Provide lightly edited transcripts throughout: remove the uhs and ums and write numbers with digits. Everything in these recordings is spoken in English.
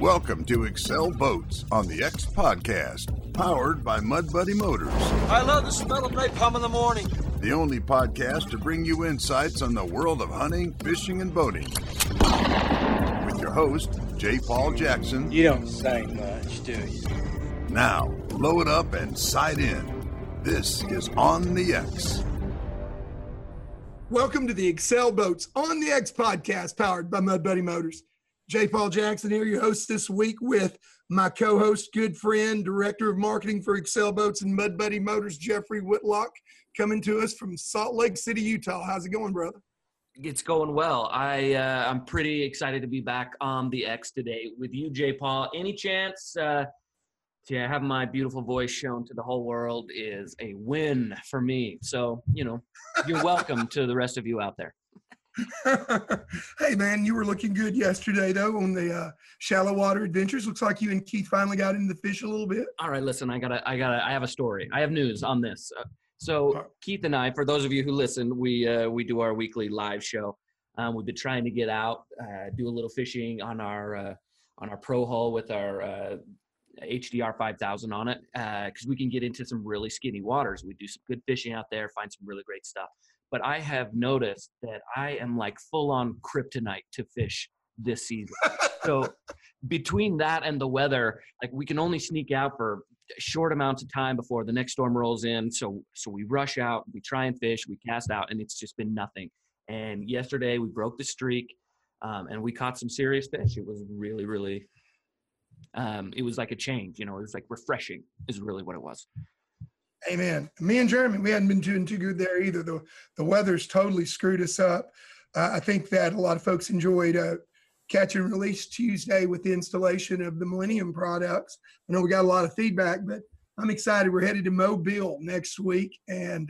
Welcome to Excel Boats on the X Podcast, powered by Mud Buddy Motors. I love the smell of napalm in the morning. The only podcast to bring you insights on the world of hunting, fishing, and boating. With your host, J. Paul Jackson. You don't say much, do you? Now, load up and sight in. This is On the X. Welcome to the Excel Boats on the X Podcast, powered by Mud Buddy Motors. J. Paul Jackson here, your host this week with my co-host, good friend, director of marketing for Excel Boats and Mud Buddy Motors, Jeffrey Whitlock, coming to us from Salt Lake City, Utah. How's it going, brother? It's going well. I'm pretty excited to be back on the X today with you, J. Paul. Any chance to have my beautiful voice shown to the whole world is a win for me. So, you know, you're welcome to the rest of you out there. Hey man, you were looking good yesterday though on the Shallow Water Adventures. Looks like you and Keith finally got into the fish a little bit. All right, listen, I have a story. I have news on this. So Keith and I, for those of you who listen, we do our weekly live show. We've been trying to get out, do a little fishing on our pro hull with our HDR 5000 on it, because we can get into some really skinny waters. We do some good fishing out there, find some really great stuff. But I have noticed that I am like full-on kryptonite to fish this season. So between that and the weather, like we can only sneak out for short amounts of time before the next storm rolls in. So we rush out, we try and fish, we cast out, and it's just been nothing. And yesterday we broke the streak, and we caught some serious fish. It was really, really, it was like a change, you know, it was like refreshing is really what it was. Amen. Me and Jeremy, we hadn't been doing too good there either. The weather's totally screwed us up. I think that a lot of folks enjoyed catch and release Tuesday with the installation of the Millennium products. I know we got a lot of feedback, but I'm excited. We're headed to Mobile next week and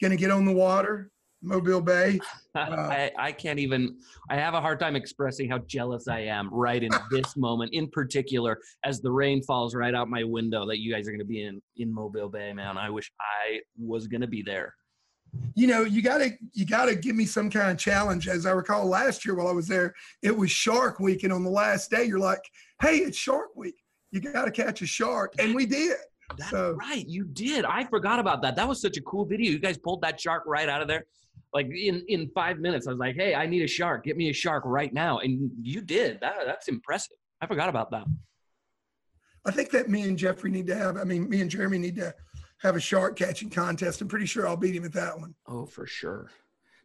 going to get on the water, Mobile Bay. I can't even, I have a hard time expressing how jealous I am right in this moment, in particular, as the rain falls right out my window that you guys are going to be in Mobile Bay, man. I wish I was going to be there. You know, you gotta give me some kind of challenge. As I recall last year while I was there, it was Shark Week. And on the last day, you're like, hey, it's Shark Week. You got to catch a shark. And we did. That's so. Right. You did. I forgot about that. That was such a cool video. You guys pulled that shark right out of there. Like in 5 minutes, I was like, hey, I need a shark. Get me a shark right now. And you did. That's impressive. I forgot about that. I think that me and Jeremy need to have a shark catching contest. I'm pretty sure I'll beat him at that one. Oh, for sure.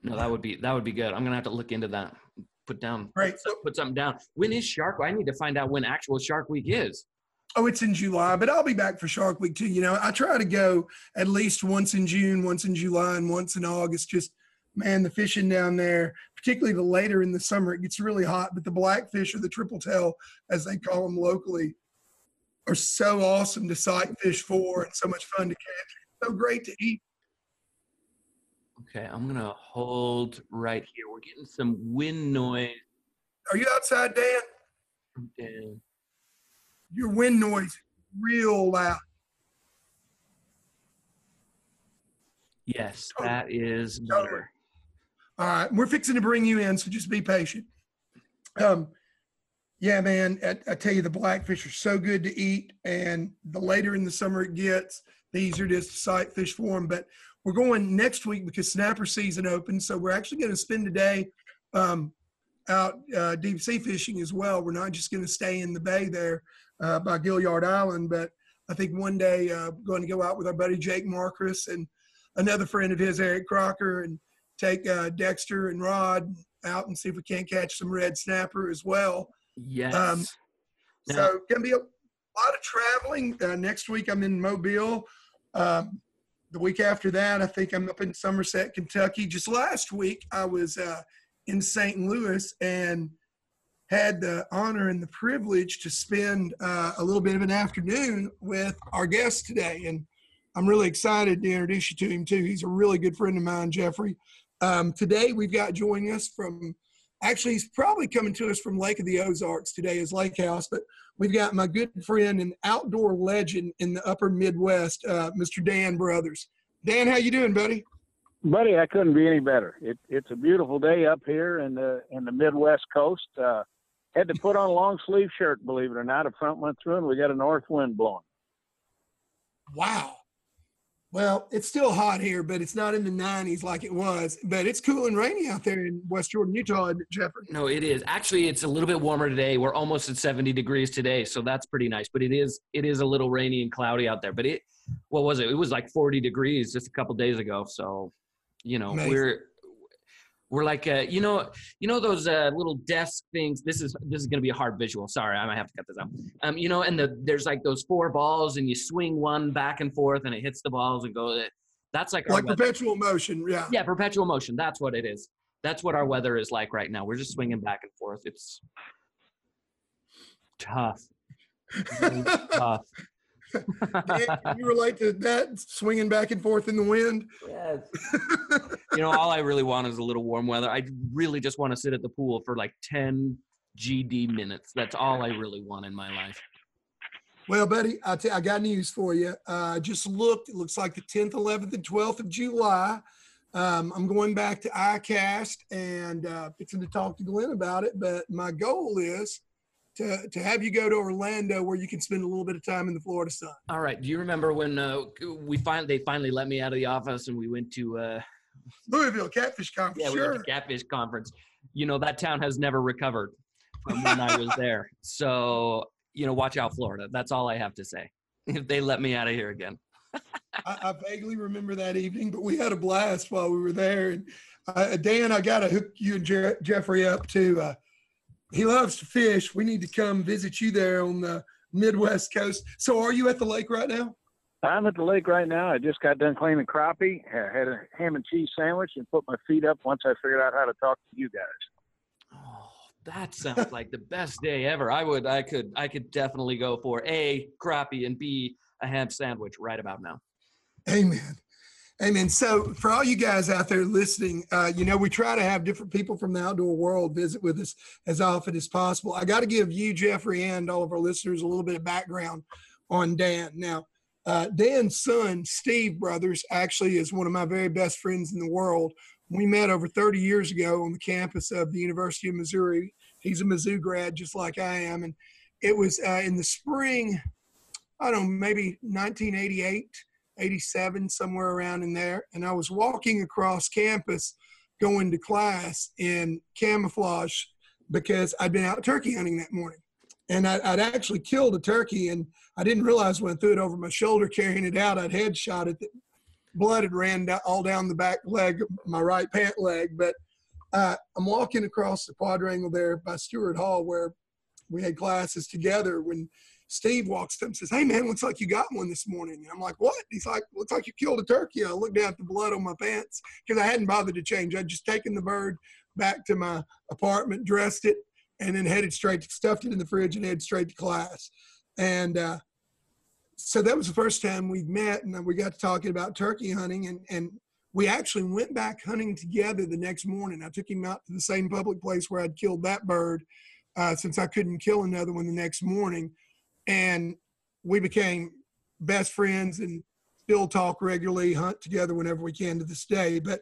No, that would be good. I'm going to have to look into that. Put something down. When is Shark Week? I need to find out when actual Shark Week is. Oh, it's in July, but I'll be back for Shark Week too. You know, I try to go at least once in June, once in July, and once in August. Just, man, the fishing down there, particularly the later in the summer, it gets really hot, but the blackfish or the triple tail, as they call them locally, are so awesome to sight fish for and so much fun to catch. So great to eat. Okay, I'm going to hold right here. We're getting some wind noise. Are you outside, Dan? Dan. Your wind noise is real loud. Yes, totally. That is better. Totally. All right, we're fixing to bring you in, so just be patient. Yeah, man, I tell you, the blackfish are so good to eat, and the later in the summer it gets, the easier it is to sight fish for them. But we're going next week because snapper season opens, so we're actually going to spend the day out deep sea fishing as well. We're not just going to stay in the bay there by Gillyard Island, but I think one day going to go out with our buddy Jake Marcus and another friend of his, Eric Crocker, and take Dexter and Rod out and see if we can't catch some red snapper as well. Yes. So gonna be a lot of traveling. Next week I'm in Mobile. The week after that I think I'm up in Somerset, Kentucky. Just last week I was in St. Louis and had the honor and the privilege to spend a little bit of an afternoon with our guest today, and I'm really excited to introduce you to him too. He's a really good friend of mine, Jeffrey. Today we've got joining us from, actually, he's probably coming to us from Lake of the Ozarks today, his lake house. But we've got my good friend and outdoor legend in the upper Midwest, Mr. Dan Brothers. Dan, how you doing, buddy? Buddy, I couldn't be any better. It's a beautiful day up here in the Midwest coast. Had to put on a long sleeve shirt, believe it or not. A front went through and we got a north wind blowing. Wow. Well, it's still hot here, but it's not in the 90s like it was. But it's cool and rainy out there in West Jordan, Utah, Jeffrey. No, it is. Actually, it's a little bit warmer today. We're almost at 70 degrees today, so that's pretty nice. But it is a little rainy and cloudy out there. But what was it? It was like 40 degrees just a couple days ago. So, you know, amazing. We're like, you know, those little desk things. This is going to be a hard visual. Sorry, I might have to cut this out. You know, and there's like those four balls, and you swing one back and forth, and it hits the balls and goes. That's like our perpetual motion. Yeah. Yeah, perpetual motion. That's what it is. That's what our weather is like right now. We're just swinging back and forth. It's tough. Really tough. Can you relate to that, swinging back and forth in the wind? Yes. You know, all I really want is a little warm weather. I really just want to sit at the pool for like 10 GD minutes. That's all I really want in my life. Well, buddy, I got news for you. I just looked. It looks like the 10th, 11th, and 12th of July. I'm going back to ICAST and fixing to talk to Glenn about it. But my goal is to have you go to Orlando where you can spend a little bit of time in the Florida sun. All right. Do you remember when they finally let me out of the office and we went to Louisville Catfish Conference? Yeah, sure. We went to Catfish Conference. You know, that town has never recovered from when I was there. So, you know, watch out, Florida. That's all I have to say. If they let me out of here again. I vaguely remember that evening, but we had a blast while we were there. And Dan, I got to hook you and Jeffrey up to he loves to fish. We need to come visit you there on the Midwest coast. So are you at the lake right now? I'm at the lake right now. I just got done cleaning crappie. I had a ham and cheese sandwich and put my feet up once I figured out how to talk to you guys. Oh, that sounds like the best day ever. I could definitely go for A, crappie, and B, a ham sandwich right about now. Amen. Amen. So for all you guys out there listening, you know, we try to have different people from the outdoor world visit with us as often as possible. I got to give you, Jeffrey, and all of our listeners a little bit of background on Dan. Now, Dan's son, Steve Brothers, actually is one of my very best friends in the world. We met over 30 years ago on the campus of the University of Missouri. He's a Mizzou grad just like I am. And it was in the spring, I don't know, maybe 1988. 87, somewhere around in there. And I was walking across campus going to class in camouflage because I'd been out turkey hunting that morning. And I'd actually killed a turkey, and I didn't realize when I threw it over my shoulder carrying it out, I'd headshot it. Blood had ran all down the back leg, my right pant leg. But I'm walking across the quadrangle there by Stewart Hall where we had classes together when Steve walks up and says, "Hey man, looks like you got one this morning." And I'm like, "What?" He's like, "Looks like you killed a turkey." I looked down at the blood on my pants because I hadn't bothered to change. I'd just taken the bird back to my apartment, dressed it, and then stuffed it in the fridge and headed straight to class. And so that was the first time we'd met, and we got to talking about turkey hunting, and we actually went back hunting together the next morning. I took him out to the same public place where I'd killed that bird since I couldn't kill another one the next morning. And we became best friends and still talk regularly, hunt together whenever we can to this day. But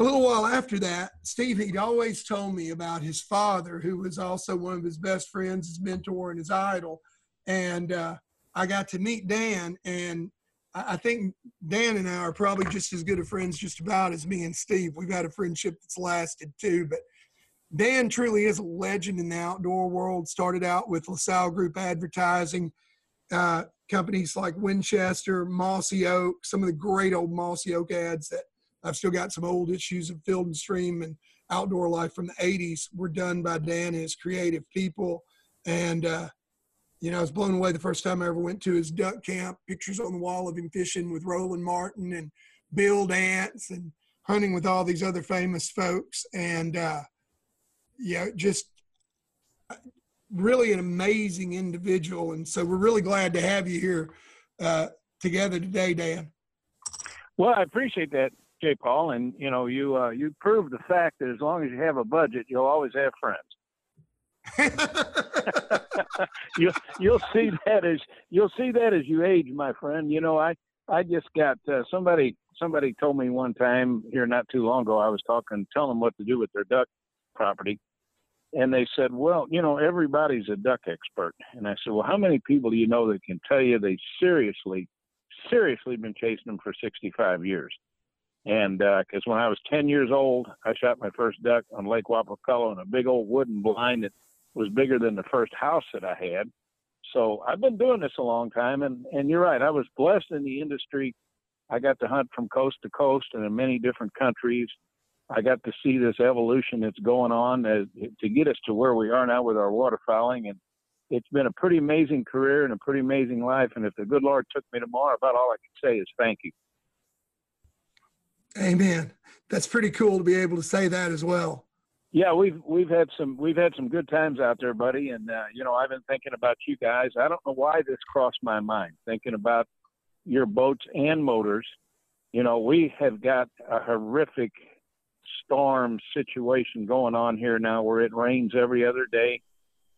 a little while after that, Steve, he'd always told me about his father, who was also one of his best friends, his mentor, and his idol. And I got to meet Dan, and I think Dan and I are probably just as good of friends just about as me and Steve. We've had a friendship that's lasted too, but Dan truly is a legend in the outdoor world. Started out with LaSalle Group Advertising, companies like Winchester, Mossy Oak, some of the great old Mossy Oak ads that I've still got some old issues of Field & Stream and Outdoor Life from the 80s were done by Dan and his creative people. And, you know, I was blown away the first time I ever went to his duck camp. Pictures on the wall of him fishing with Roland Martin and Bill Dance and hunting with all these other famous folks. And, yeah, just really an amazing individual. And so we're really glad to have you here together today, Dan. Well, I appreciate that, J. Paul. And, you know, you proved the fact that as long as you have a budget, you'll always have friends. You'll see that as you age, my friend. You know, I just got somebody told me one time here not too long ago, I was telling them what to do with their duck property. And they said, well, you know, everybody's a duck expert. And I said, well, how many people do you know that can tell you they seriously been chasing them for 65 years? And because when I was 10 years old, I shot my first duck on Lake Wapakollo in a big old wooden blind that was bigger than the first house that I had. So I've been doing this a long time. And you're right, I was blessed in the industry. I got to hunt from coast to coast and in many different countries. I got to see this evolution that's going on to get us to where we are now with our waterfowling. And it's been a pretty amazing career and a pretty amazing life. And if the good Lord took me tomorrow, about all I can say is thank you. Amen. That's pretty cool to be able to say that as well. Yeah, we've had some good times out there, buddy. And you know, I've been thinking about you guys. I don't know why this crossed my mind, thinking about your boats and motors. You know, we have got a horrific storm situation going on here now where it rains every other day.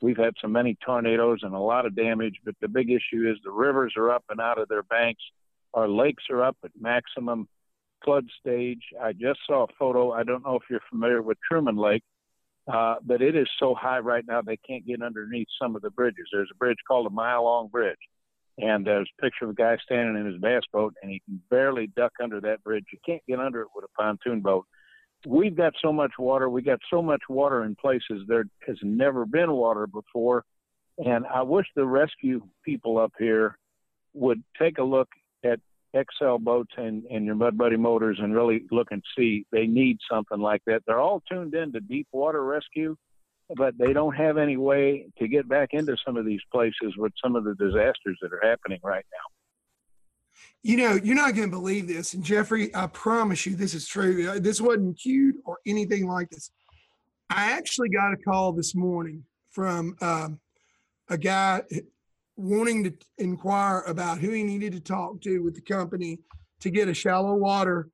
We've had so many tornadoes and a lot of damage, but the big issue is the rivers are up and out of their banks. Our lakes are up at maximum flood stage. I just saw a photo. I don't know if you're familiar with Truman Lake, but it is so high right now they can't get underneath some of the bridges. There's a bridge called a mile-long bridge, and there's a picture of a guy standing in his bass boat, and he can barely duck under that bridge. You can't get under it with a pontoon boat. We've got so much water. We got so much water in places there has never been water before, and I wish the rescue people up here would take a look at Excel Boats and your Mud Buddy Motors and really look and see. They need something like that. They're all tuned in to deep water rescue, but they don't have any way to get back into some of these places with some of the disasters that are happening right now. You know, you're not going to believe this. And Jeffrey, I promise you this is true. This wasn't cued or anything like this. I actually got a call this morning from a guy wanting to inquire about who he needed to talk to with the company to get a shallow water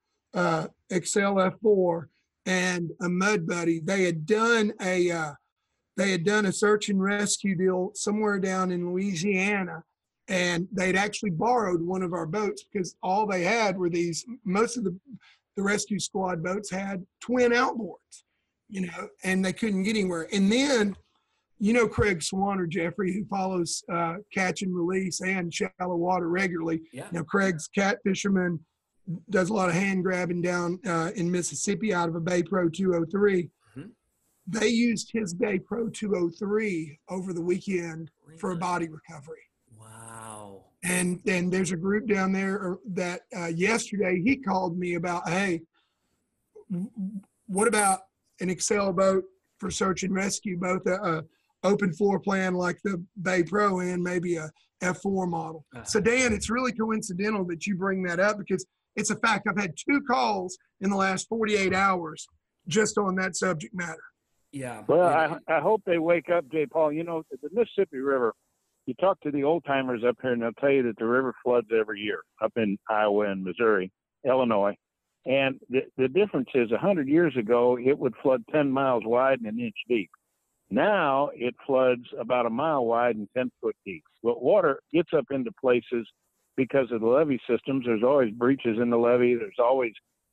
XLF4 and a Mud Buddy. They had done a search and rescue deal somewhere down in Louisiana, and they'd actually borrowed one of our boats because all they had were these. Most of the rescue squad boats had twin outboards, you know, and they couldn't get anywhere. And then, you know, Craig Swan or Jeffrey, who follows catch and release and shallow water regularly. Yeah. You know, Craig's cat fisherman, does a lot of hand grabbing down in Mississippi out of a Bay Pro 203. Mm-hmm. They used his Bay Pro 203 over the weekend for a body recovery. Wow. And there's a group down there that yesterday he called me about, hey, what about an Excel boat for search and rescue, both a open floor plan like the Bay Pro and maybe a F4 model. Uh-huh. So Dan, it's really coincidental that you bring that up because it's a fact. I've had two calls in the last 48 hours just on that subject matter. Yeah. Well, I hope they wake up, J. Paul. You know, the Mississippi River, you talk to the old timers up here and they'll tell you that the river floods every year up in Iowa and Missouri, Illinois. And the difference is 100 years ago, it would flood 10 miles wide and an inch deep. Now it floods about a mile wide and 10 foot deep. But water gets up into places because of the levee systems. There's always breaches in the levee. There's always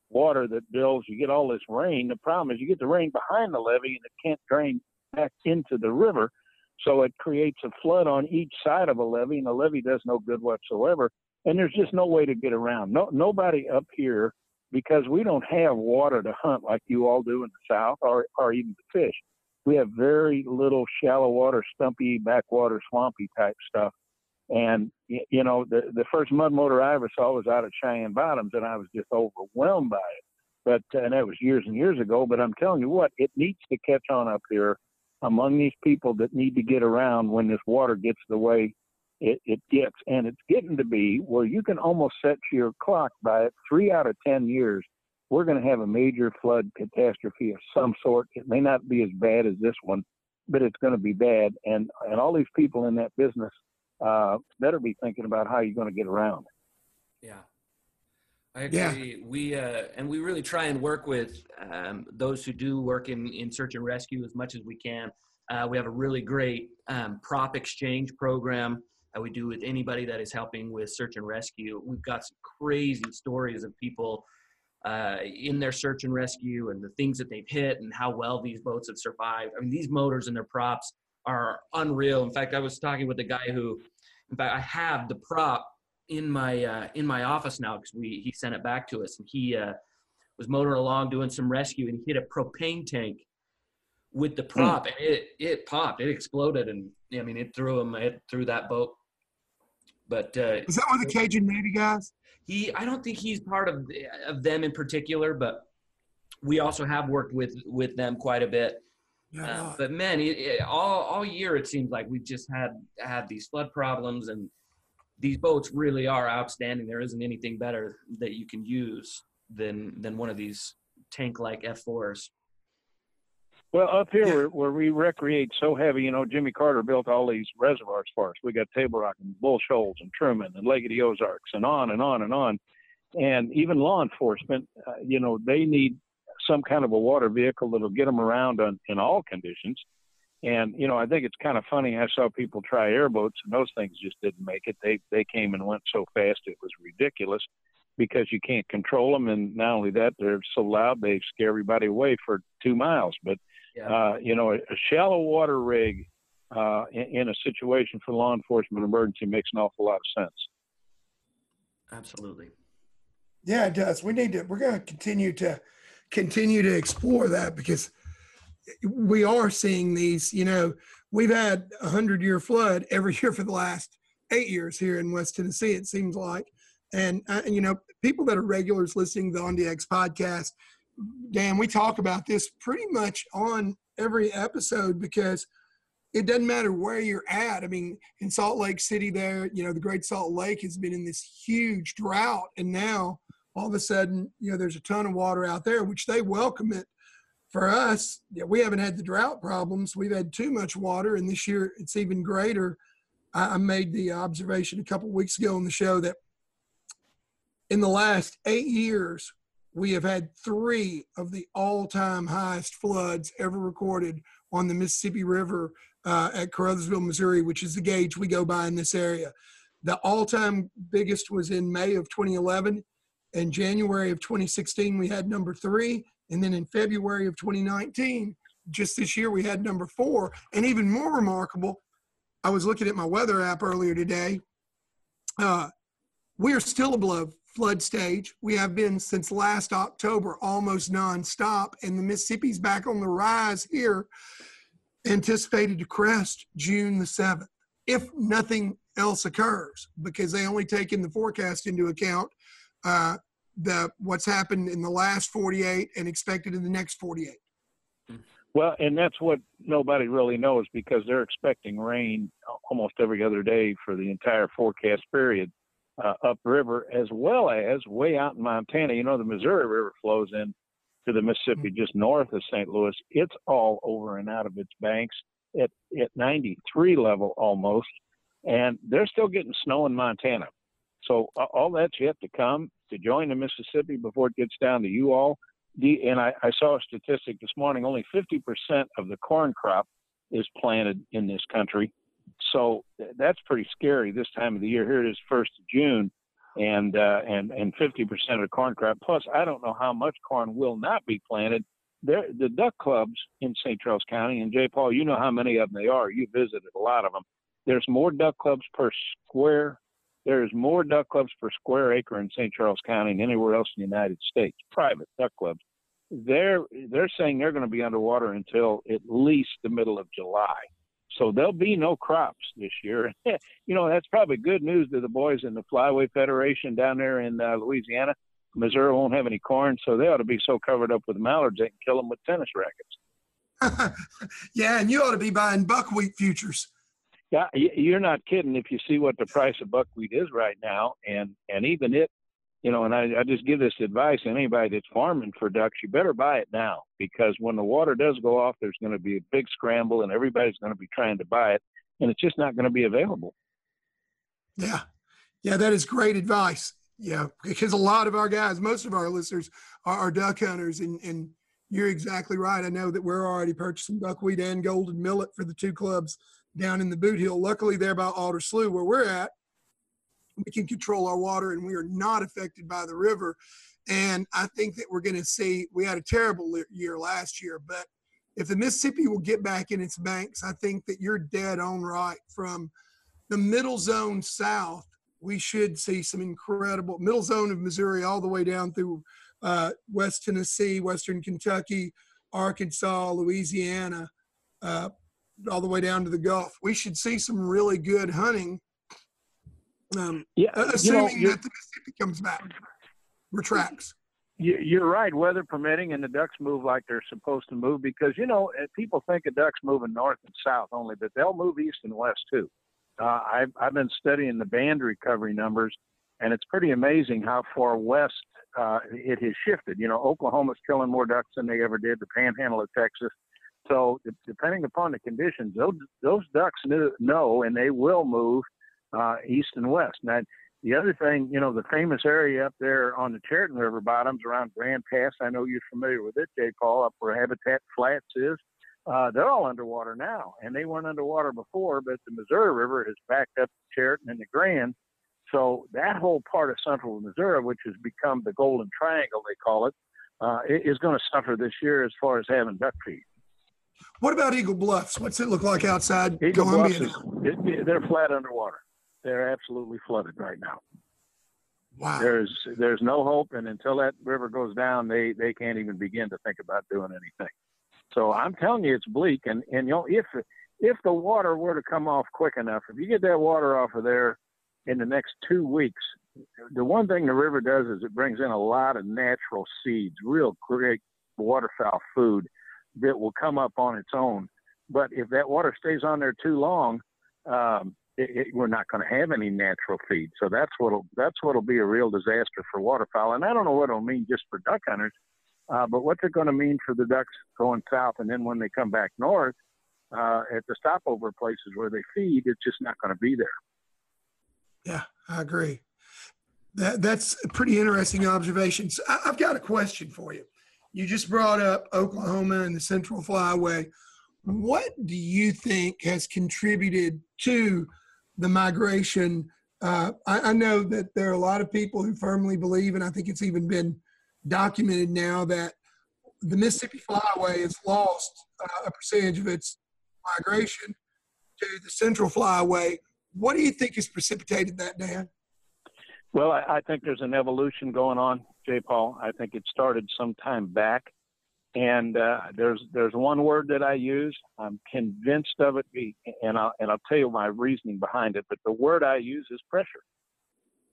water that builds. You get all this rain. The problem is you get the rain behind the levee and it can't drain back into the river. So it creates a flood on each side of a levee, and the levee does no good whatsoever. And there's just no way to get around. Nobody up here, because we don't have water to hunt like you all do in the South or even to fish. We have very little shallow water, stumpy, backwater, swampy type stuff. And, you know, the first mud motor I ever saw was out of Cheyenne Bottoms, and I was just overwhelmed by it. But and that was years and years ago. But I'm telling you what, it needs to catch on up here among these people that need to get around when this water gets the way it gets. And it's getting to be where you can almost set your clock by it. 3 out of 10 years, we're going to have a major flood catastrophe of some sort. It may not be as bad as this one, but it's going to be bad. And all these people in that business better be thinking about how you're going to get around. Yeah, I agree. Yeah. We really try and work with those who do work in search and rescue as much as we can. We have a really great prop exchange program that we do with anybody that is helping with search and rescue. We've got some crazy stories of people in their search and rescue and the things that they've hit and how well these boats have survived. I mean, these motors and their props are unreal. In fact, I was talking with a guy who, in fact, I have the prop in my office now because he sent it back to us, and he was motoring along doing some rescue and he hit a propane tank with the prop, and it popped, it exploded, and I mean it threw that boat. But is that one of the Cajun Navy guys? I don't think he's part of them in particular, but we also have worked with them quite a bit. Yeah. But man, all year it seems like we've just had these flood problems, and these boats really are outstanding. There isn't anything better that you can use than one of these tank-like F4s. Well, up here where we recreate so heavy, you know, Jimmy Carter built all these reservoirs for us. We got Table Rock and Bull Shoals and Truman and Lake of the Ozarks and on and on and on. And even law enforcement, you know, they need some kind of a water vehicle that'll get them around in all conditions. And, you know, I think it's kind of funny. I saw people try airboats and those things just didn't make it. They came and went so fast it was ridiculous because you can't control them. And not only that, they're so loud, they scare everybody away for 2 miles. But yeah. You know, a shallow water rig in a situation for law enforcement emergency makes an awful lot of sense. Absolutely. Yeah, it does. We're going to continue to explore that because we are seeing these, you know, we've had a 100-year flood every year for the last 8 years here in West Tennessee, it seems like. And, you know, people that are regulars listening to the On DX podcast, Dan, we talk about this pretty much on every episode because it doesn't matter where you're at. I mean, in Salt Lake City there, you know, the Great Salt Lake has been in this huge drought. And now all of a sudden, you know, there's a ton of water out there, which they welcome it. For us, yeah, we haven't had the drought problems. We've had too much water. And this year it's even greater. I made the observation a couple of weeks ago on the show that in the last 8 years, we have had 3 of the all-time highest floods ever recorded on the Mississippi River at Caruthersville, Missouri, which is the gauge we go by in this area. The all-time biggest was in May of 2011. In January of 2016, we had number 3. And then in February of 2019, just this year, we had number 4. And even more remarkable, I was looking at my weather app earlier today. We are still above flood stage. We have been since last October, almost nonstop, and the Mississippi's back on the rise here, anticipated to crest June the 7th, if nothing else occurs, because they only take in the forecast into account what's happened in the last 48 and expected in the next 48. Well, and that's what nobody really knows because they're expecting rain almost every other day for the entire forecast period. Upriver as well as way out in Montana. You know, the Missouri River flows in to the Mississippi just north of St. Louis. It's all over and out of its banks at 93 level almost, and they're still getting snow in Montana. So all that's yet to come to join the Mississippi before it gets down to you all. And I saw a statistic this morning, only 50% of the corn crop is planted in this country. So that's pretty scary this time of the year. Here it is, 1st of June, and 50% of the corn crop. Plus, I don't know how much corn will not be planted. The duck clubs in St. Charles County, and J. Paul, you know how many of them they are. You visited a lot of them. There's more duck clubs per square. There's more duck clubs per square acre in St. Charles County than anywhere else in the United States, private duck clubs. They're saying they're going to be underwater until at least the middle of July. So there'll be no crops this year. You know, that's probably good news to the boys in the Flyway Federation down there in Louisiana. Missouri won't have any corn, so they ought to be so covered up with mallards they can kill them with tennis rackets. Yeah, and you ought to be buying buckwheat futures. Yeah, you're not kidding if you see what the price of buckwheat is right now. And even it, you know, and I just give this advice to anybody that's farming for ducks, you better buy it now because when the water does go off, there's going to be a big scramble and everybody's going to be trying to buy it, and it's just not going to be available. Yeah. Yeah, that is great advice. Yeah, because a lot of our guys, most of our listeners are duck hunters, and you're exactly right. I know that we're already purchasing buckwheat and golden millet for the 2 clubs down in the Boot Hill. Luckily, there by Alder Slough where we're at, we can control our water and we are not affected by the river. And I think that we're going to see, we had a terrible year last year, but if the Mississippi will get back in its banks, I think that you're dead on right. From the middle zone south, we should see some incredible middle zone of Missouri all the way down through West Tennessee, Western Kentucky, Arkansas, Louisiana, all the way down to the Gulf. We should see some really good hunting, assuming that the Mississippi comes back, retracts. You're right, weather permitting, and the ducks move like they're supposed to move because, you know, people think of ducks moving north and south only, but they'll move east and west too. I've been studying the band recovery numbers, and it's pretty amazing how far west it has shifted. You know, Oklahoma's killing more ducks than they ever did, the panhandle of Texas. So depending upon the conditions, those ducks know, and they will move east and west. Now, the other thing, you know, the famous area up there on the Chariton River bottoms around Grand Pass, I know you're familiar with it, J. Paul, up where Habitat Flats is. They're all underwater now, and they weren't underwater before, but the Missouri River has backed up the Chariton and the Grand. So that whole part of central Missouri, which has become the Golden Triangle, they call it, is going to suffer this year as far as having duck feed. What about Eagle Bluffs? What's it look like outside Eagle Columbia? Bluffs they're flat underwater. They're absolutely flooded right now. Wow. There's no hope, and until that river goes down, they can't even begin to think about doing anything. So I'm telling you, it's bleak. And you know, if the water were to come off quick enough, if you get that water off of there in the next 2 weeks, the one thing the river does is it brings in a lot of natural seeds, real great waterfowl food that will come up on its own. But if that water stays on there too long, we're not going to have any natural feed. So that's what'll be a real disaster for waterfowl. And I don't know what it'll mean just for duck hunters, but what's it going to mean for the ducks going south? And then when they come back north at the stopover places where they feed, it's just not going to be there. Yeah, I agree. That's a pretty interesting observation. So I've got a question for you. You just brought up Oklahoma and the Central Flyway. What do you think has contributed to the migration? I know that there are a lot of people who firmly believe, and I think it's even been documented now, that the Mississippi Flyway has lost a percentage of its migration to the Central Flyway. What do you think has precipitated that, Dan? Well, I think there's an evolution going on, J. Paul. I think it started some time back. And there's one word that I use. I'm convinced of it, and I'll tell you my reasoning behind it. But the word I use is pressure.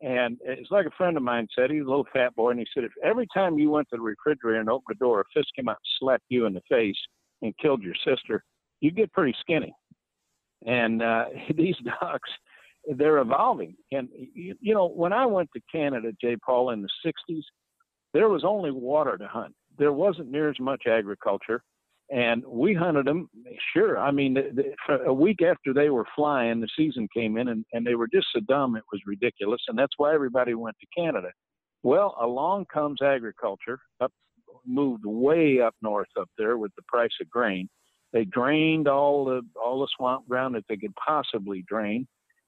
And it's like a friend of mine said, he's a little fat boy, and he said, if every time you went to the refrigerator and opened the door, a fist came out and slapped you in the face and killed your sister, you'd get pretty skinny. And these ducks, they're evolving. And, you know, when I went to Canada, J. Paul, in the 60s, there was only water to hunt. There wasn't near as much agriculture. And we hunted them, sure. I mean, for a week after they were flying, the season came in, and they were just so dumb it was ridiculous. And that's why everybody went to Canada. Well, along comes agriculture, moved way up north up there with the price of grain. They drained all the swamp ground that they could possibly drain.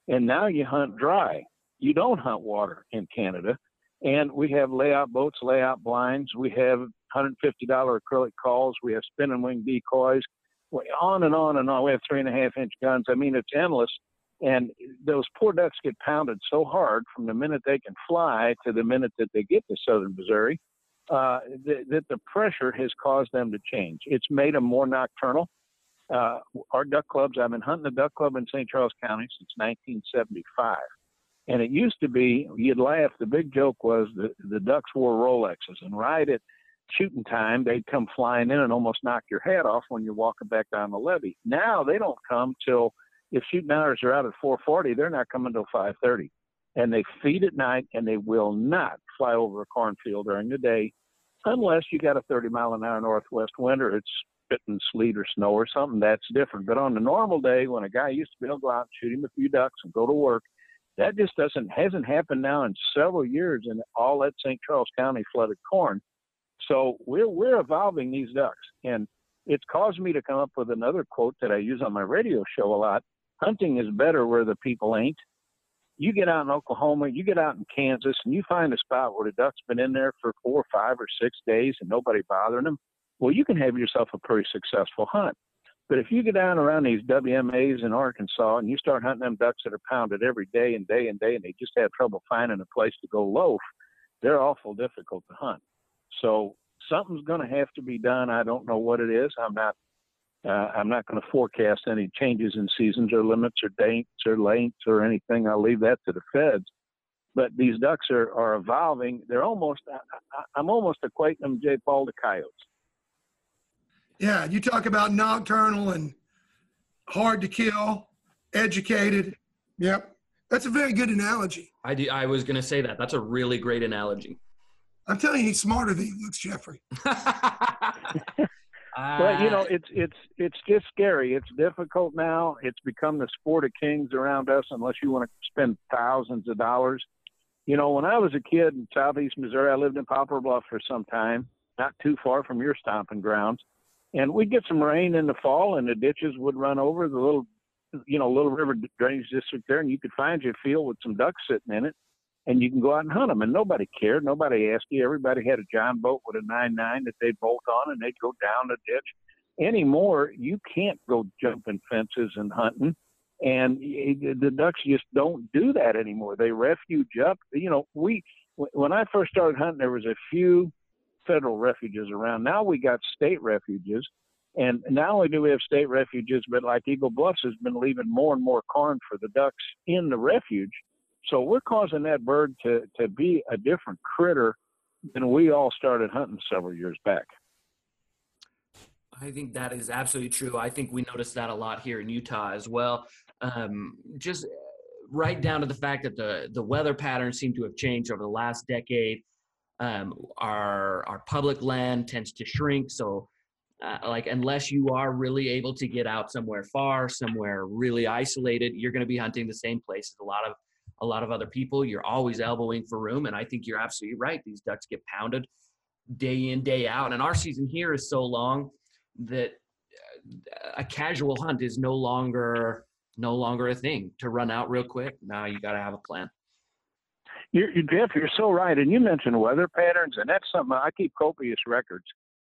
And now you hunt dry. You don't hunt water in Canada. And we have layout boats, layout blinds. We have $150 acrylic calls. We have spin and wing decoys, on and on and on. We have 3.5-inch guns. I mean, it's endless. And those poor ducks get pounded so hard from the minute they can fly to the minute that they get to southern Missouri. That the pressure has caused them to change. It's made them more nocturnal. Our duck clubs, I've been hunting the duck club in St. Charles County since 1975. And it used to be, you'd laugh, the big joke was the ducks wore Rolexes. And right at shooting time, they'd come flying in and almost knock your hat off when you're walking back down the levee. Now they don't come till, if shooting hours are out at 4:40, they're not coming till 5:30. And they feed at night, and they will not fly over a cornfield during the day unless you got a 30-mile-an-hour northwest wind or it's spitting sleet or snow or something. That's different. But on the normal day, when a guy used to be able to go out and shoot him a few ducks and go to work, that just hasn't happened now in several years in all that St. Charles County flooded corn. So we're evolving these ducks. And it's caused me to come up with another quote that I use on my radio show a lot. Hunting is better where the people ain't. You get out in Oklahoma, you get out in Kansas, and you find a spot where the duck's been in there for 4 or 5 or 6 days and nobody bothering them, well, you can have yourself a pretty successful hunt. But if you get down around these WMAs in Arkansas and you start hunting them ducks that are pounded every day and day and day, and they just have trouble finding a place to go loaf, they're awful difficult to hunt. So something's going to have to be done. I don't know what it is. I'm not going to forecast any changes in seasons or limits or dates or lengths or anything. I'll leave that to the feds. But these ducks are evolving. They're almost, I'm almost equating them, J. Paul, to coyotes. Yeah, you talk about nocturnal and hard to kill, educated. Yep, that's a very good analogy. I was going to say that. That's a really great analogy. I'm telling you, he's smarter than he looks, Jeffrey. But you know, it's just scary. It's difficult now. It's become the sport of kings around us, unless you want to spend thousands of dollars. You know, when I was a kid in southeast Missouri, I lived in Poplar Bluff for some time, not too far from your stomping grounds. And we'd get some rain in the fall, and the ditches would run over the little river drainage district there, and you could find your field with some ducks sitting in it, and you can go out and hunt them. And nobody cared. Nobody asked you. Everybody had a John boat with a 9.9 that they'd bolt on, and they'd go down the ditch. Anymore, you can't go jumping fences and hunting, and the ducks just don't do that anymore. They refuge up. You know, when I first started hunting, there was a few federal refuges around. Now we got state refuges, and not only do we have state refuges, but like Eagle Bluffs has been leaving more and more corn for the ducks in the refuge. So we're causing that bird to be a different critter than we all started hunting several years back. I think that is absolutely true. I think we noticed that a lot here in Utah as well. Just right down to the fact that the weather patterns seem to have changed over the last decade. Our public land tends to shrink. So like, unless you are really able to get out somewhere far, somewhere really isolated, you're going to be hunting the same places. A lot of other people, you're always elbowing for room. And I think you're absolutely right. These ducks get pounded day in, day out. And our season here is so long that a casual hunt is no longer a thing to run out real quick. Now you got to have a plan. Jeff, you're so right. And you mentioned weather patterns, and that's something I keep copious records.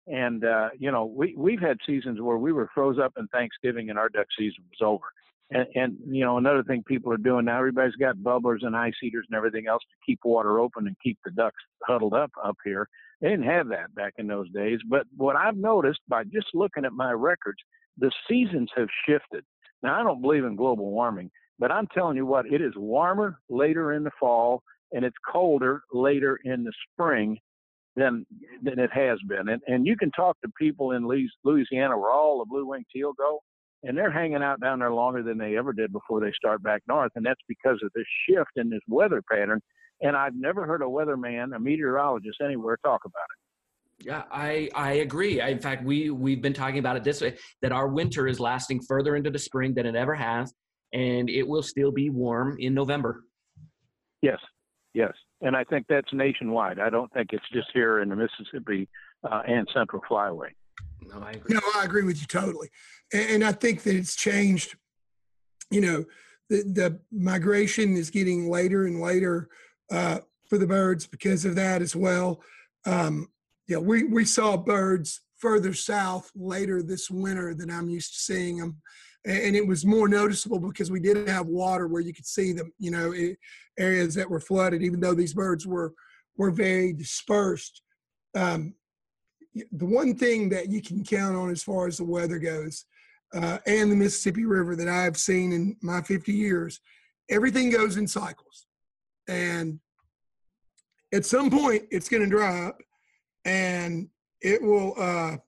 And, you know, we've had seasons where we were froze up in Thanksgiving and our duck season was over. And, you know, another thing people are doing now, everybody's got bubblers and ice eaters and everything else to keep water open and keep the ducks huddled up here. They didn't have that back in those days. But what I've noticed by just looking at my records, the seasons have shifted. Now, I don't believe in global warming, but I'm telling you what, it is warmer later in the fall, and it's colder later in the spring than it has been. And you can talk to people in Louisiana where all the blue-winged teal go, and they're hanging out down there longer than they ever did before they start back north, and that's because of this shift in this weather pattern. And I've never heard a weatherman, a meteorologist anywhere talk about it. Yeah, I agree. In fact, we've been talking about it this way, that our winter is lasting further into the spring than it ever has, and it will still be warm in November. Yes. Yes, and I think that's nationwide. I don't think it's just here in the Mississippi and Central Flyway. No, I agree. No, I agree with you totally. And I think that it's changed. You know, the migration is getting later and later for the birds because of that as well. Yeah, we saw birds further south later this winter than I'm used to seeing them. And it was more noticeable because we didn't have water where you could see them, you know, areas that were flooded, even though these birds were very dispersed. The one thing that you can count on as far as the weather goes and the Mississippi River that I've seen in my 50 years, everything goes in cycles. And at some point it's going to dry up and it will,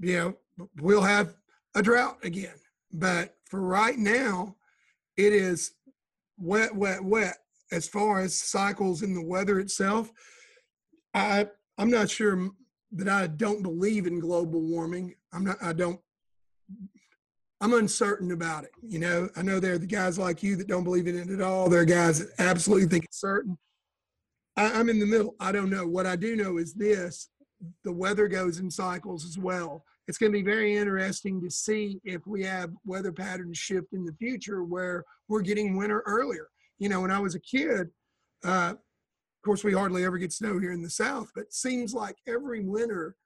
you know, we'll have a drought again. But for right now, it is wet, wet, wet. As far as cycles in the weather itself, I'm not sure that I don't believe in global warming. I'm uncertain about it. You know, I know there are the guys like you that don't believe in it at all. There are guys that absolutely think it's certain. I'm in the middle. I don't know. What I do know is this, the weather goes in cycles as well. It's going to be very interesting to see if we have weather patterns shift in the future where we're getting winter earlier. You know, when I was a kid, of course, we hardly ever get snow here in the South, but it seems like every winter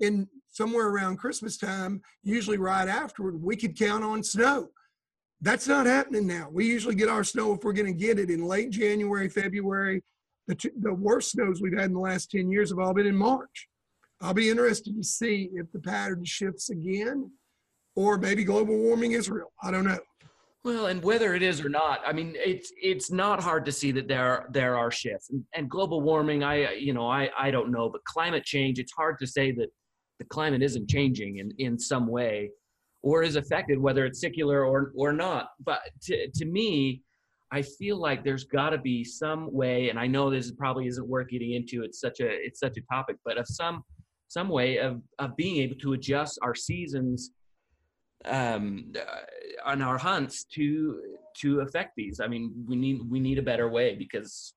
in somewhere around Christmas time, usually right afterward, we could count on snow. That's not happening now. We usually get our snow, if we're going to get it, in late January, February. The worst snows we've had in the last 10 years have all been in March. I'll be interested to see if the pattern shifts again, or maybe global warming is real. I don't know. Well, and whether it is or not, I mean, it's not hard to see that there are shifts. And global warming, I don't know, but climate change, it's hard to say that the climate isn't changing in some way, or is affected, whether it's secular or not. But to me, I feel like there's got to be some way, and I know this probably isn't worth getting into. It's such a topic, but of some way of being able to adjust our seasons on our hunts to affect these. I mean, we need a better way because.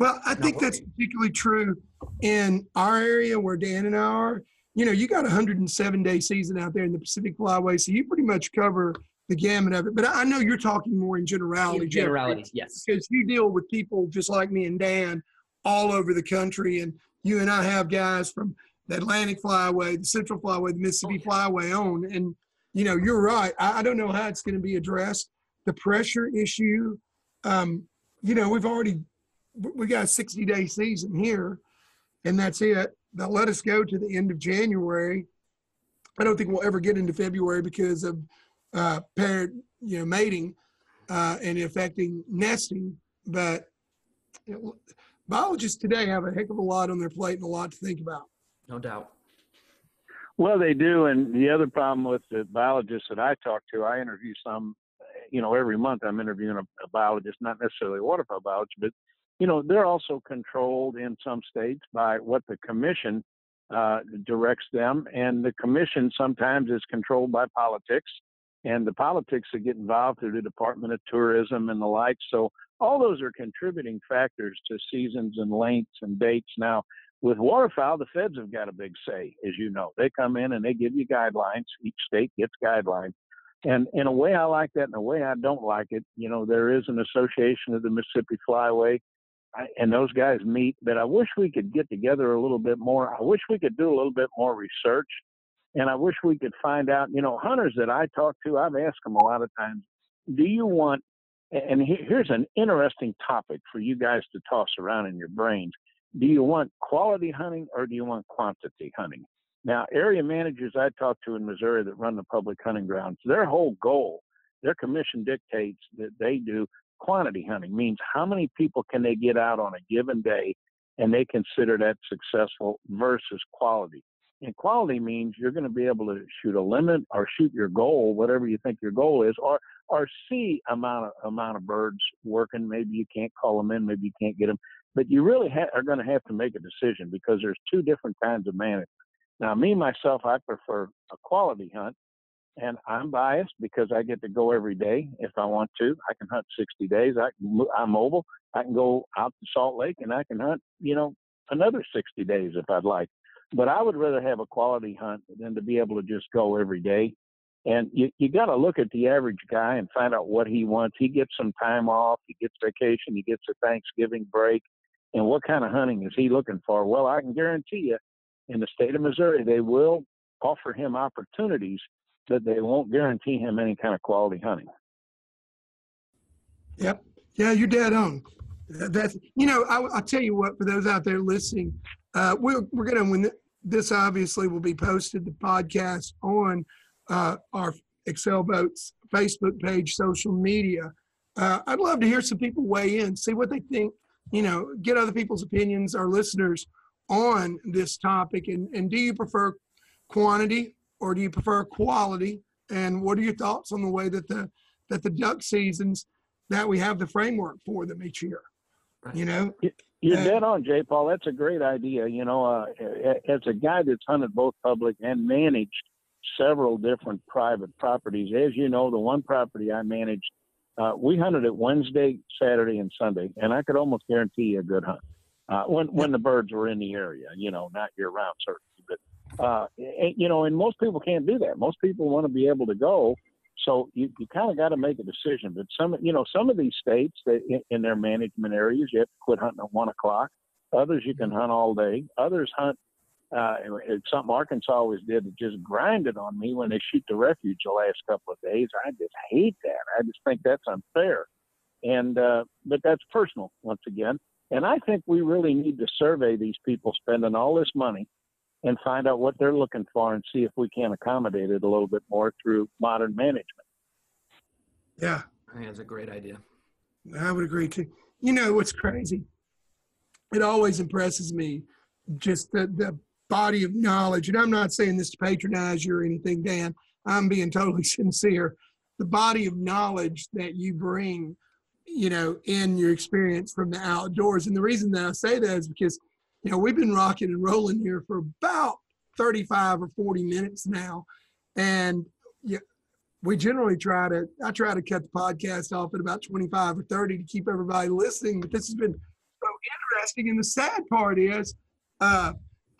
Well, I think that's particularly true in our area where Dan and I are. You know, you got a 107-day season out there in the Pacific Flyway, so you pretty much cover the gamut of it. But I know you're talking more in generalities. Generalities, yes. Because you deal with people just like me and Dan all over the country, and you and I have guys from the Atlantic Flyway, the Central Flyway, the Mississippi Flyway on. And, you know, you're right. I don't know how it's going to be addressed. The pressure issue, you know, we got a 60-day season here, and that's it. They'll let us go to the end of January. I don't think we'll ever get into February because of paired, you know, mating and affecting nesting. But biologists today have a heck of a lot on their plate and a lot to think about. No doubt. Well, they do. And the other problem with the biologists that I talk to, I interview some, you know, every month I'm interviewing a biologist, not necessarily a waterfowl biologist, but you know, they're also controlled in some states by what the commission directs them. And the commission sometimes is controlled by politics, and the politics that get involved through the Department of Tourism and the like. So all those are contributing factors to seasons and lengths and dates. Now, with waterfowl, the feds have got a big say, as you know. They come in and they give you guidelines. Each state gets guidelines. And in a way, I like that. In a way, I don't like it. You know, there is an association of the Mississippi Flyway. And those guys meet, but I wish we could get together a little bit more. I wish we could do a little bit more research, and I wish we could find out, you know, hunters that I talk to, I've asked them a lot of times, do you want, and here's an interesting topic for you guys to toss around in your brains. Do you want quality hunting or do you want quantity hunting? Now, area managers I talk to in Missouri that run the public hunting grounds, their whole goal, their commission dictates that they do quantity hunting, means how many people can they get out on a given day, and they consider that successful, versus quality. And quality means you're going to be able to shoot a limit or shoot your goal, whatever you think your goal is, or see amount of birds working. Maybe you can't call them in, maybe you can't get them, but you really are going to have to make a decision because there's two different kinds of management. Now, me, myself, I prefer a quality hunt. And I'm biased because I get to go every day if I want to. I can hunt 60 days. I'm mobile. I can go out to Salt Lake and I can hunt, you know, another 60 days if I'd like. But I would rather have a quality hunt than to be able to just go every day. And you got to look at the average guy and find out what he wants. He gets some time off. He gets vacation. He gets a Thanksgiving break. And what kind of hunting is he looking for? Well, I can guarantee you in the state of Missouri, they will offer him opportunities, that they won't guarantee him any kind of quality hunting. Yep. Yeah, you're dead on. That's, you know, I'll tell you what, for those out there listening, we're going to, when this obviously will be posted, the podcast on our Excel Boats Facebook page, social media. I'd love to hear some people weigh in, see what they think, you know, get other people's opinions, our listeners, on this topic. And do you prefer quantity or do you prefer quality? And what are your thoughts on the way that the duck seasons, that we have the framework for them each year? You know, you're dead on, J. Paul. That's a great idea. You know, as a guy that's hunted both public and managed several different private properties, as you know, the one property I managed, we hunted it Wednesday, Saturday, and Sunday, and I could almost guarantee you a good hunt. when the birds are in the area, you know, not year round certainly, but you know, and most people can't do that. Most people want to be able to go, so you kind of got to make a decision. But some of these states that in their management areas, you have to quit hunting at 1 o'clock. Others you can hunt all day. Others hunt. It's something Arkansas always did that just grinded on me when they shoot the refuge the last couple of days. I just hate that. I just think that's unfair. And but that's personal once again. And I think we really need to survey these people spending all this money and find out what they're looking for and see if we can accommodate it a little bit more through modern management. Yeah. I think that's a great idea. I would agree too. You know, what's crazy, it always impresses me just the body of knowledge, and I'm not saying this to patronize you or anything, Dan, I'm being totally sincere, the body of knowledge that you bring, you know, in your experience from the outdoors. And the reason that I say that is because, you know, we've been rocking and rolling here for about 35 or 40 minutes now. And yeah, we generally I try to cut the podcast off at about 25 or 30 to keep everybody listening, but this has been so interesting. And the sad part is,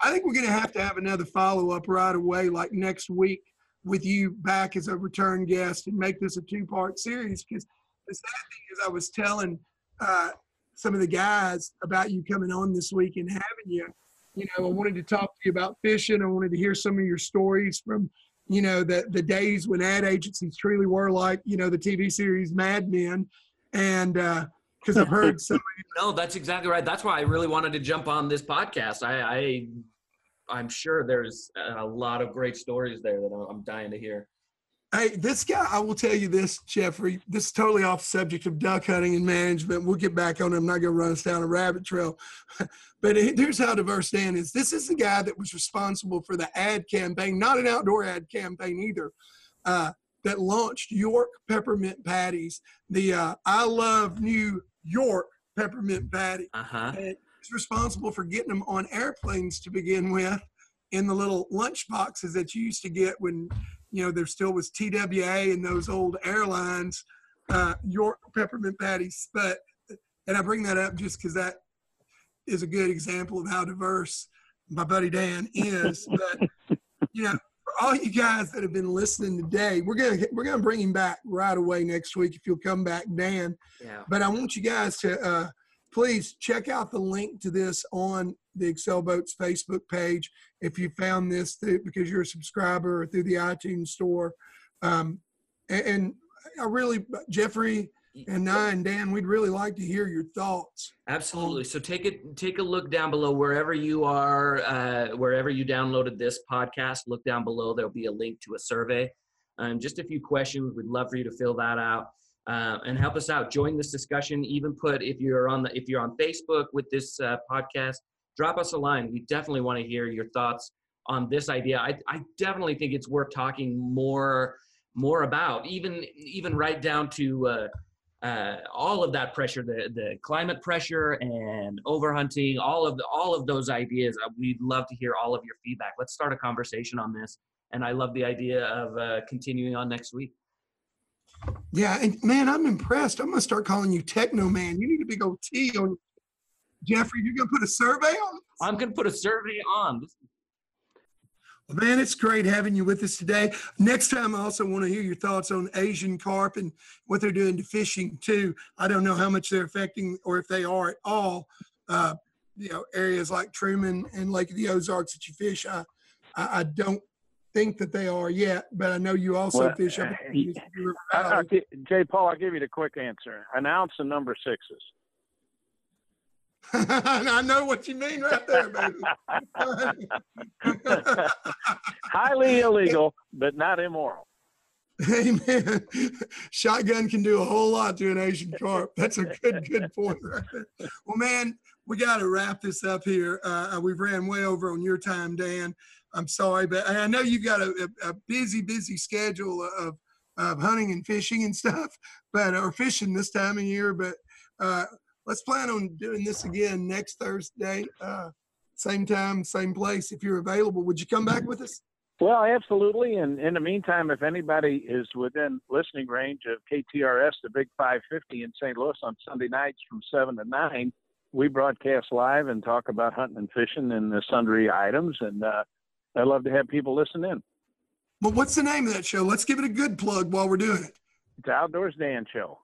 I think we're going to have another follow-up right away, like next week, with you back as a return guest and make this a two-part series. Because the sad thing is, I was telling some of the guys about you coming on this week and having you. You know, I wanted to talk to you about fishing. I wanted to hear some of your stories from, you know, the days when ad agencies truly were like, you know, the TV series Mad Men. And because I've heard so many. No, that's exactly right. That's why I really wanted to jump on this podcast. I'm sure there's a lot of great stories there that I'm dying to hear. Hey, this guy, I will tell you this, Jeffrey, this is totally off subject of duck hunting and management. We'll get back on it. I'm not going to run us down a rabbit trail. But here's how diverse Dan is. This is the guy that was responsible for the ad campaign, not an outdoor ad campaign either, that launched York Peppermint Patties. The I Love New York Peppermint Patty. Uh-huh. And he's responsible for getting them on airplanes to begin with, in the little lunch boxes that you used to get when, you know, there still was TWA and those old airlines, York Peppermint Patties. But, and I bring that up just because that is a good example of how diverse my buddy Dan is. But, you know, for all you guys that have been listening today, we're gonna bring him back right away next week if you'll come back, Dan. Yeah. But I want you guys to please check out the link to this on the Excel Boats Facebook page. If you found this because you're a subscriber or through the iTunes store. And I really, Jeffrey and I and Dan, we'd really like to hear your thoughts. Absolutely. So take a look down below wherever you are, wherever you downloaded this podcast, look down below. There'll be a link to a survey. Just a few questions. We'd love for you to fill that out. And help us out. Join this discussion. Even put, if you're on Facebook with this podcast, drop us a line. We definitely want to hear your thoughts on this idea. I definitely think it's worth talking more about. Even right down to all of that pressure, the climate pressure and overhunting, all of those ideas. We'd love to hear all of your feedback. Let's start a conversation on this. And I love the idea of continuing on next week. Yeah, and man, I'm impressed. I'm gonna start calling you Techno Man. You need a big old T on. Jeffrey, you're gonna put a survey on this? I'm gonna put a survey on. Well, man, it's great having you with us today. Next time, I also want to hear your thoughts on Asian carp and what they're doing to fishing too. I don't know how much they're affecting, or if they are at all. You know, areas like Truman and Lake of the Ozarks that you fish. I don't think that they are yet, but I know you also fish up. J. Paul, I'll give you the quick answer. An ounce and number sixes. I know what you mean right there, baby. Highly illegal, but not immoral. Amen. Shotgun can do a whole lot to an Asian carp. That's a good point right there. Well, man, we got to wrap this up here. We've ran way over on your time, Dan. I'm sorry, but I know you've got a busy schedule of hunting and fishing and stuff, but or fishing this time of year. But let's plan on doing this again next Thursday, same time, same place. If you're available, would you come back with us? Well, absolutely. And in the meantime, if anybody is within listening range of KTRS, the Big 550 in St. Louis on Sunday nights from 7 to 9, we broadcast live and talk about hunting and fishing and the sundry items. And I love to have people listen in. Well, what's the name of that show? Let's give it a good plug while we're doing it. It's the Outdoors Dan Show.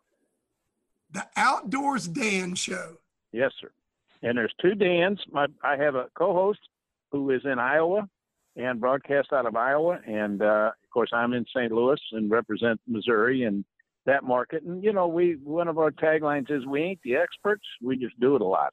The Outdoors Dan Show. Yes, sir. And there's two Dans. I have a co-host who is in Iowa and broadcast out of Iowa. And, of course, I'm in St. Louis and represent Missouri and that market. And, you know, one of our taglines is we ain't the experts. We just do it a lot.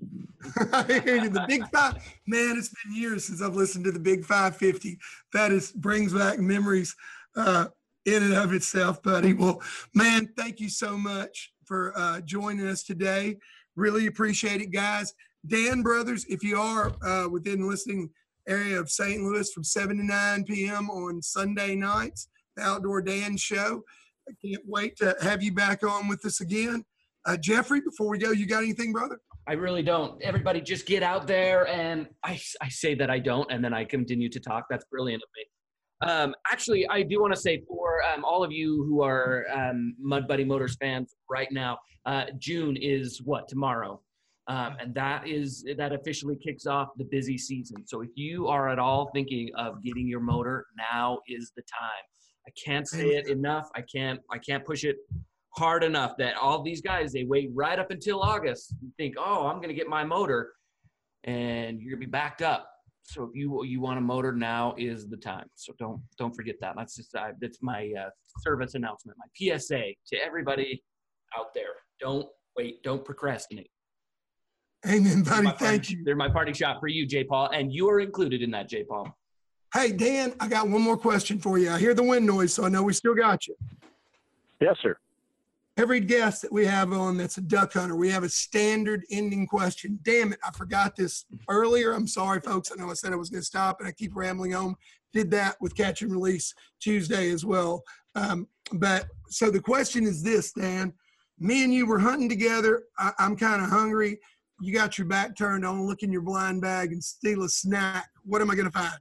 The Big Five, man, it's been years since I've listened to the Big 550. That brings back memories in and of itself, buddy. Well, man, thank you so much for joining us today. Really appreciate it, guys. Dan Brothers, if you are within listening area of St. Louis from 7 to 9 p.m. on Sunday nights, the Outdoor Dan Show. I can't wait to have you back on with us again. Jeffrey, before we go, you got anything, brother? I really don't. Everybody just get out there, and I say that I don't, and then I continue to talk. That's brilliant of me. Actually, I do want to say for all of you who are Mud Buddy Motors fans right now, June is what, tomorrow? And that officially kicks off the busy season. So if you are at all thinking of getting your motor, now is the time. I can't say it enough. I can't push it hard enough that all these guys, they wait right up until August and think, oh, I'm going to get my motor, and you're going to be backed up. So if you want a motor, now is the time. So don't forget that. That's my service announcement, my PSA to everybody out there. Don't wait. Don't procrastinate. Amen, buddy. Thank you. They're my parting shot for you, J. Paul, and you are included in that, J. Paul. Hey, Dan, I got one more question for you. I hear the wind noise, so I know we still got you. Yes, sir. Every guest that we have on that's a duck hunter, we have a standard ending question. Damn it, I forgot this earlier. I'm sorry, folks. I know I said I was going to stop, and I keep rambling on. Did that with Catch and Release Tuesday as well. But so the question is this, Dan. Me and you were hunting together. I'm kind of hungry. You got your back turned. I want to look in your blind bag and steal a snack. What am I going to find?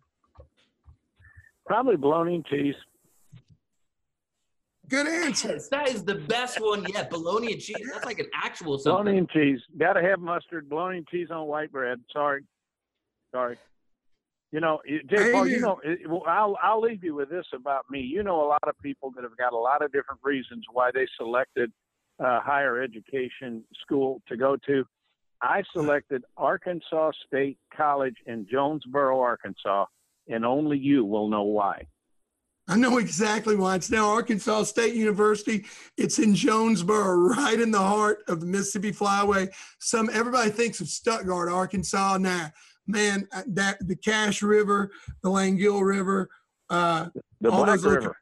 Probably bologna and cheese. Good answer. Yes, that is the best one yet. Bologna and cheese. That's like an actual something. Bologna and cheese. Got to have mustard. Bologna and cheese on white bread. Sorry. You know, Jake, Paul, you know, I'll leave you with this about me. You know, a lot of people that have got a lot of different reasons why they selected higher education school to go to. I selected Arkansas State College in Jonesboro, Arkansas, and only you will know why. I know exactly why. It's now Arkansas State University. It's in Jonesboro, right in the heart of the Mississippi Flyway. Everybody thinks of Stuttgart, Arkansas. Now, man, the Cache River, the Langill River, the Black River,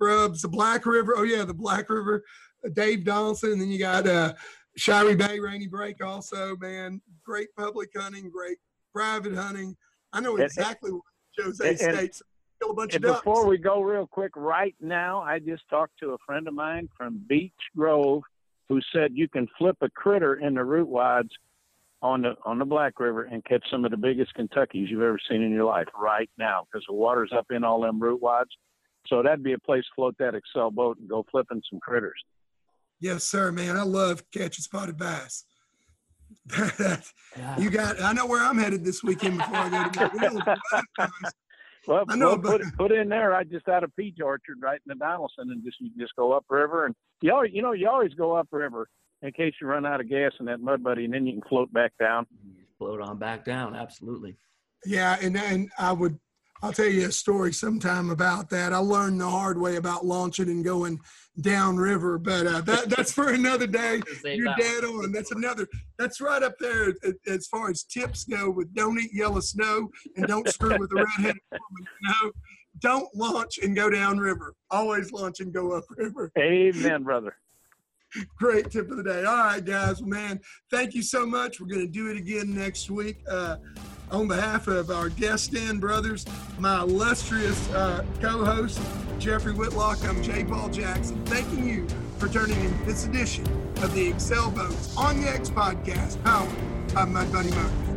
Grubs, the Black River. Oh yeah, the Black River. Dave Donaldson, and then you got Shirey Bay, Rainy Break. Also, man, great public hunting, great private hunting. I know exactly what Jose State's. And before we go real quick, right now, I just talked to a friend of mine from Beach Grove who said you can flip a critter in the root wads on the Black River and catch some of the biggest Kentuckys you've ever seen in your life right now because the water's up in all them root wads. So that'd be a place to float that Excel boat and go flipping some critters. Yes, sir, man. I love catching spotted bass. You got. I know where I'm headed this weekend before I go to my real Well, I know, we'll put in there. I just had a peach orchard right in the Donaldson, and you just go upriver, and you always go upriver in case you run out of gas in that mud buddy, and then you can float back down. Float on back down, absolutely. Yeah, and I'll tell you a story sometime about that. I learned the hard way about launching and going downriver, but that's for another day. You're dead on. That's right up there as far as tips go with don't eat yellow snow and don't screw with the redheaded woman. No, don't launch and go downriver. Always launch and go upriver. Amen, brother. Great tip of the day. All right, guys. Well, man, thank you so much. We're going to do it again next week. On behalf of our guest, Dan Brothers, my illustrious co-host, Jeffrey Whitlock, I'm J. Paul Jackson, thanking you for turning in this edition of the Excel Boats on the X podcast, powered by Mud Buddy Motors.